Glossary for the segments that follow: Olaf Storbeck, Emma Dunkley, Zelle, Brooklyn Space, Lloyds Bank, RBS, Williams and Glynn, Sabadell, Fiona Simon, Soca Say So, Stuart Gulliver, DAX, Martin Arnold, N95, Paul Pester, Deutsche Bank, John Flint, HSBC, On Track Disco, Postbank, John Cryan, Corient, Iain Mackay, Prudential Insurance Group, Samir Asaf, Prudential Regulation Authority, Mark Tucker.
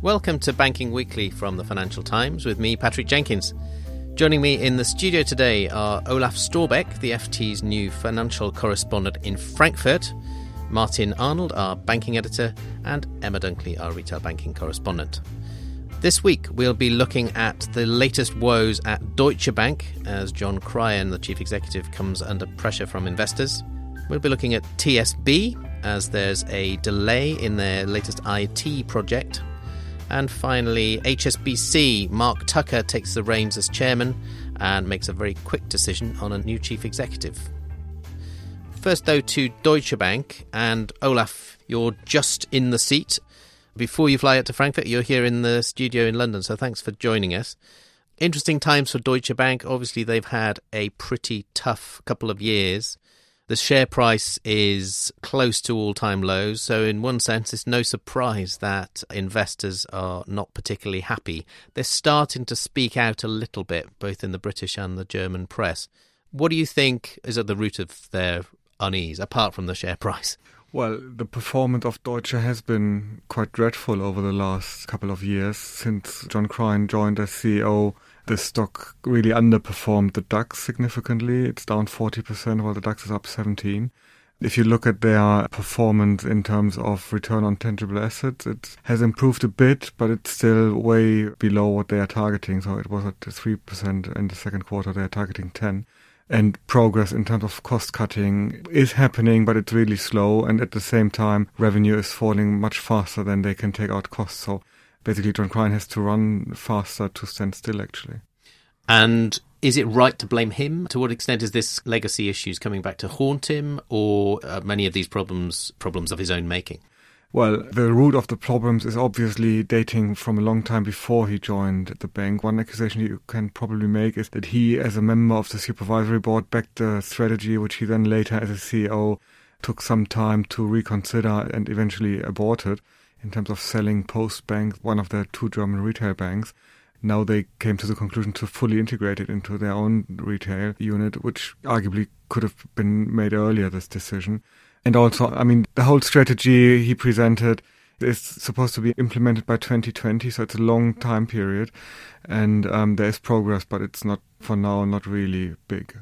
Welcome to Banking Weekly from the Financial Times with me, Patrick Jenkins. Joining me in the studio today are Olaf Storbeck, the FT's new financial correspondent in Frankfurt, Martin Arnold, our banking editor, and Emma Dunkley, our retail banking correspondent. This week, we'll be looking at the latest woes at Deutsche Bank, as John Cryan, the chief executive, comes under pressure from investors. We'll be looking at TSB, as there's a delay in their latest IT project. And finally, HSBC. Mark Tucker takes the reins as chairman and makes a very quick decision on a new chief executive. First, though, to Deutsche Bank. And Olaf, you're just in the seat. Before you fly out to Frankfurt, you're here in the studio in London, so thanks for joining us. Interesting times for Deutsche Bank. Obviously, they've had a pretty tough couple of years. The share price is close to all-time lows, so in one sense it's no surprise that investors are not particularly happy. They're starting to speak out a little bit, both in the British and the German press. What do you think is at the root of their unease, apart from the share price? Well, the performance of Deutsche has been quite dreadful over the last couple of years. Since John Cryan joined as CEO, the stock really underperformed the DAX significantly. It's down 40%, while the DAX is up 17%. If you look at their performance in terms of return on tangible assets, it has improved a bit, but it's still way below what they are targeting. So it was at 3% in the second quarter. They are targeting 10%. And progress in terms of cost cutting is happening, but it's really slow. And at the same time, revenue is falling much faster than they can take out costs. So basically, John Cryan has to run faster to stand still, actually. And is it right to blame him? To what extent is this legacy issues coming back to haunt him, or are many of these problems of his own making? Well, the root of the problems is obviously dating from a long time before he joined the bank. One accusation you can probably make is that he, as a member of the supervisory board, backed the strategy, which he then later, as a CEO, took some time to reconsider and eventually aborted, in terms of selling Postbank, one of the two German retail banks. Now they came to the conclusion to fully integrate it into their own retail unit, which arguably could have been made earlier, this decision. And also, the whole strategy he presented is supposed to be implemented by 2020, so it's a long time period. And there is progress, but it's not, for now, not really big.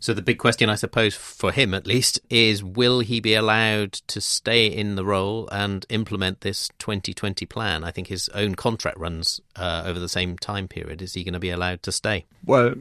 So the big question, I suppose, for him at least, is will he be allowed to stay in the role and implement this 2020 plan? I think his own contract runs over the same time period. Is he going to be allowed to stay? Well,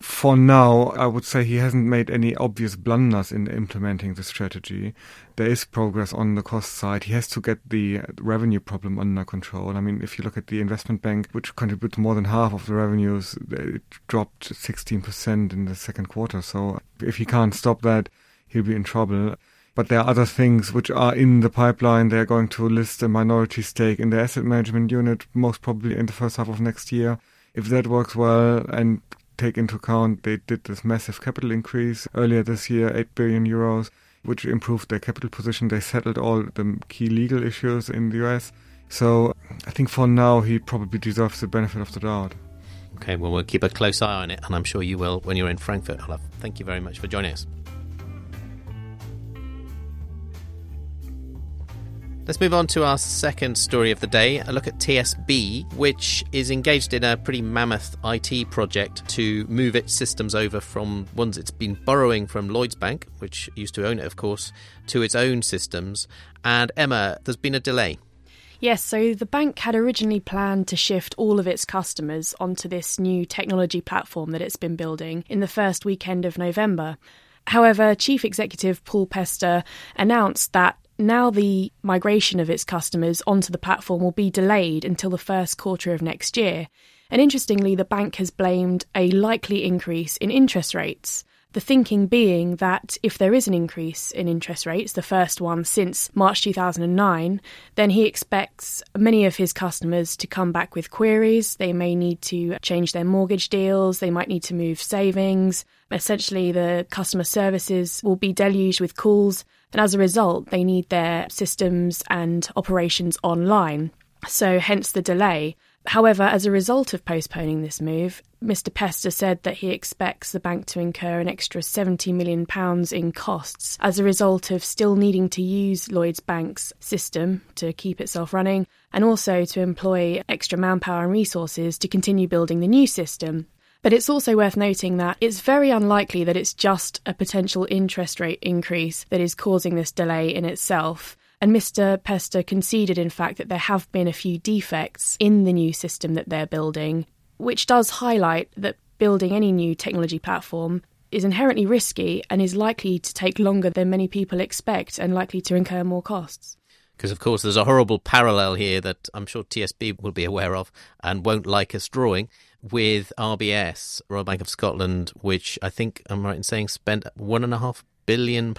for now, I would say he hasn't made any obvious blunders in implementing the strategy. There is progress on the cost side. He has to get the revenue problem under control. If you look at the investment bank, which contributes more than half of the revenues, it dropped 16% in the second quarter. So if he can't stop that, he'll be in trouble. But there are other things which are in the pipeline. They're going to list a minority stake in the asset management unit, most probably in the first half of next year. If that works well, and take into account they did this massive capital increase earlier this year, 8 billion euros, which improved their capital position. They settled all the key legal issues in the US. So I think for now he probably deserves the benefit of the doubt. Okay, well, we'll keep a close eye on it, and I'm sure you will when you're in Frankfurt, Olaf. Thank you very much for joining us. Let's move on to our second story of the day, a look at TSB, which is engaged in a pretty mammoth IT project to move its systems over from ones it's been borrowing from Lloyds Bank, which used to own it, of course, to its own systems. And Emma, there's been a delay. Yes, so the bank had originally planned to shift all of its customers onto this new technology platform that it's been building in the first weekend of November. However, Chief Executive Paul Pester announced that now the migration of its customers onto the platform will be delayed until the first quarter of next year. And interestingly, the bank has blamed a likely increase in interest rates. The thinking being that if there is an increase in interest rates, the first one since March 2009, then he expects many of his customers to come back with queries. They may need to change their mortgage deals. They might need to move savings. Essentially, the customer services will be deluged with calls. And as a result, they need their systems and operations online. So hence the delay. However, as a result of postponing this move, Mr Pester said that he expects the bank to incur an extra £70 million in costs as a result of still needing to use Lloyds Bank's system to keep itself running and also to employ extra manpower and resources to continue building the new system. But it's also worth noting that it's very unlikely that it's just a potential interest rate increase that is causing this delay in itself. And Mr Pester conceded, in fact, that there have been a few defects in the new system that they're building, which does highlight that building any new technology platform is inherently risky and is likely to take longer than many people expect and likely to incur more costs. Because, of course, there's a horrible parallel here that I'm sure TSB will be aware of and won't like us drawing with RBS, Royal Bank of Scotland, which I think I'm right in saying spent £1.5 billion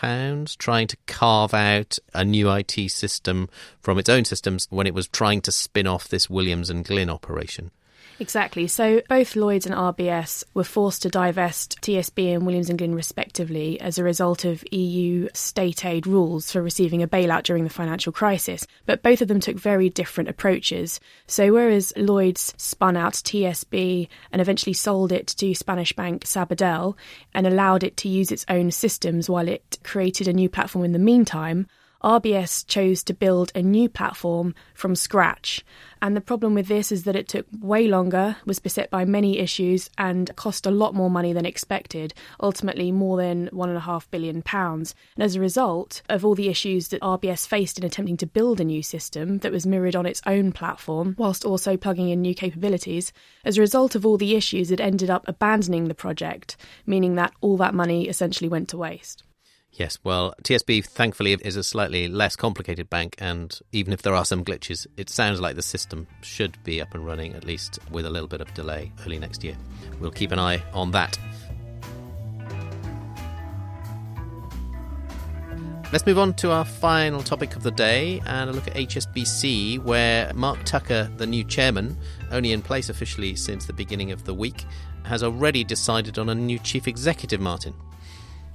trying to carve out a new IT system from its own systems when it was trying to spin off this Williams and Glynn operation. Exactly. So both Lloyds and RBS were forced to divest TSB and Williams and Glynn respectively as a result of EU state aid rules for receiving a bailout during the financial crisis. But both of them took very different approaches. So whereas Lloyds spun out TSB and eventually sold it to Spanish bank Sabadell and allowed it to use its own systems while it created a new platform in the meantime, RBS chose to build a new platform from scratch. And the problem with this is that it took way longer, was beset by many issues, and cost a lot more money than expected, ultimately more than £1.5 billion. And as a result of all the issues that RBS faced in attempting to build a new system that was mirrored on its own platform, whilst also plugging in new capabilities, as a result of all the issues, it ended up abandoning the project, meaning that all that money essentially went to waste. Yes, well, TSB, thankfully, is a slightly less complicated bank, and even if there are some glitches, it sounds like the system should be up and running, at least with a little bit of delay, early next year. We'll keep an eye on that. Let's move on to our final topic of the day and a look at HSBC, where Mark Tucker, the new chairman, only in place officially since the beginning of the week, has already decided on a new chief executive, Martin.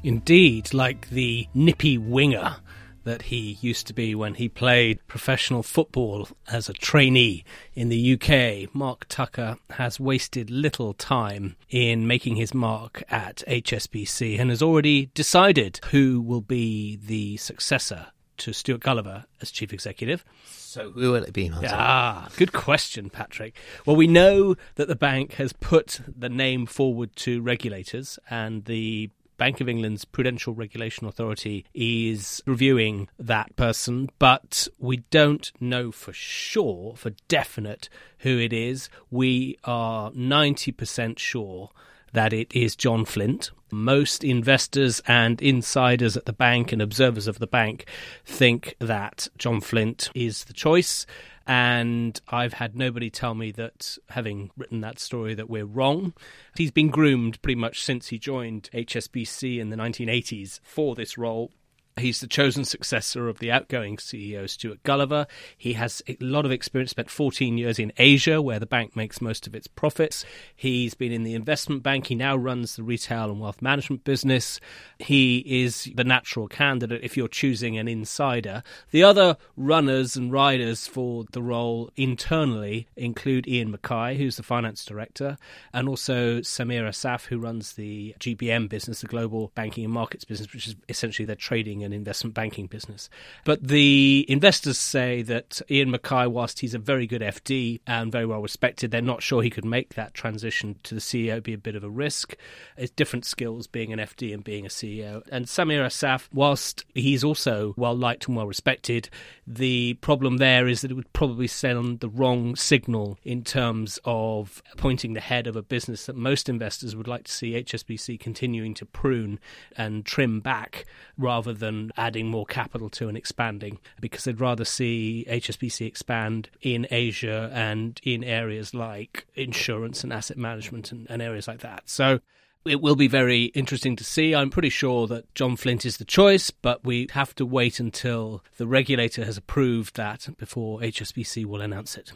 Indeed, like the nippy winger that he used to be when he played professional football as a trainee in the UK, Mark Tucker has wasted little time in making his mark at HSBC and has already decided who will be the successor to Stuart Gulliver as chief executive. So who will it be, Martin? Ah, good question, Patrick. Well, we know that the bank has put the name forward to regulators, and the Bank of England's Prudential Regulation Authority is reviewing that person, but we don't know for sure, for definite, who it is. We are 90% sure that it is John Flint. Most investors and insiders at the bank and observers of the bank think that John Flint is the choice. And I've had nobody tell me that, having written that story, that we're wrong. He's been groomed pretty much since he joined HSBC in the 1980s for this role. He's the chosen successor of the outgoing CEO, Stuart Gulliver. He has a lot of experience, spent 14 years in Asia, where the bank makes most of its profits. He's been in the investment bank. He now runs the retail and wealth management business. He is the natural candidate if you're choosing an insider. The other runners and riders for the role internally include Iain Mackay, who's the finance director, and also Samir Asaf, who runs the GBM business, the global banking and markets business, which is essentially their trading and investment banking business. But the investors say that Iain Mackay, whilst he's a very good FD and very well respected, they're not sure he could make that transition to the CEO. It'd be a bit of a risk. It's different skills being an FD and being a CEO. And Samir Asaf, whilst he's also well liked and well respected, the problem there is that it would probably send the wrong signal in terms of appointing the head of a business that most investors would like to see HSBC continuing to prune and trim back rather than adding more capital to and expanding, because they'd rather see HSBC expand in Asia and in areas like insurance and asset management and areas like that. So It will be very interesting to see. I'm pretty sure that John Flint is the choice, but we have to wait until the regulator has approved that before HSBC will announce it.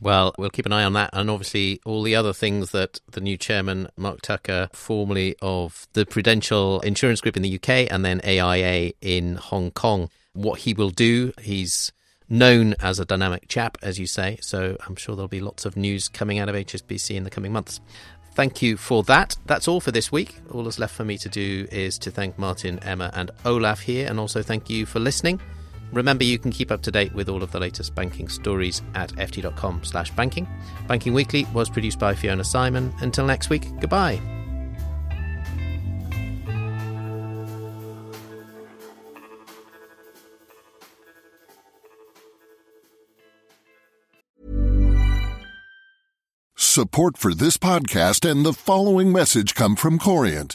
Well, we'll keep an eye on that, and obviously all the other things that the new chairman, Mark Tucker, formerly of the Prudential Insurance Group in the UK and then AIA in Hong Kong, what he will do. He's known as a dynamic chap, as you say, so I'm sure there'll be lots of news coming out of HSBC in the coming months. Thank you for that. That's all for this week. All that's left for me to do is to thank Martin, Emma and Olaf here, and also thank you for listening. Remember, you can keep up to date with all of the latest banking stories at ft.com/banking. Banking Weekly was produced by Fiona Simon. Until next week, goodbye. Support for this podcast and the following message come from Corient.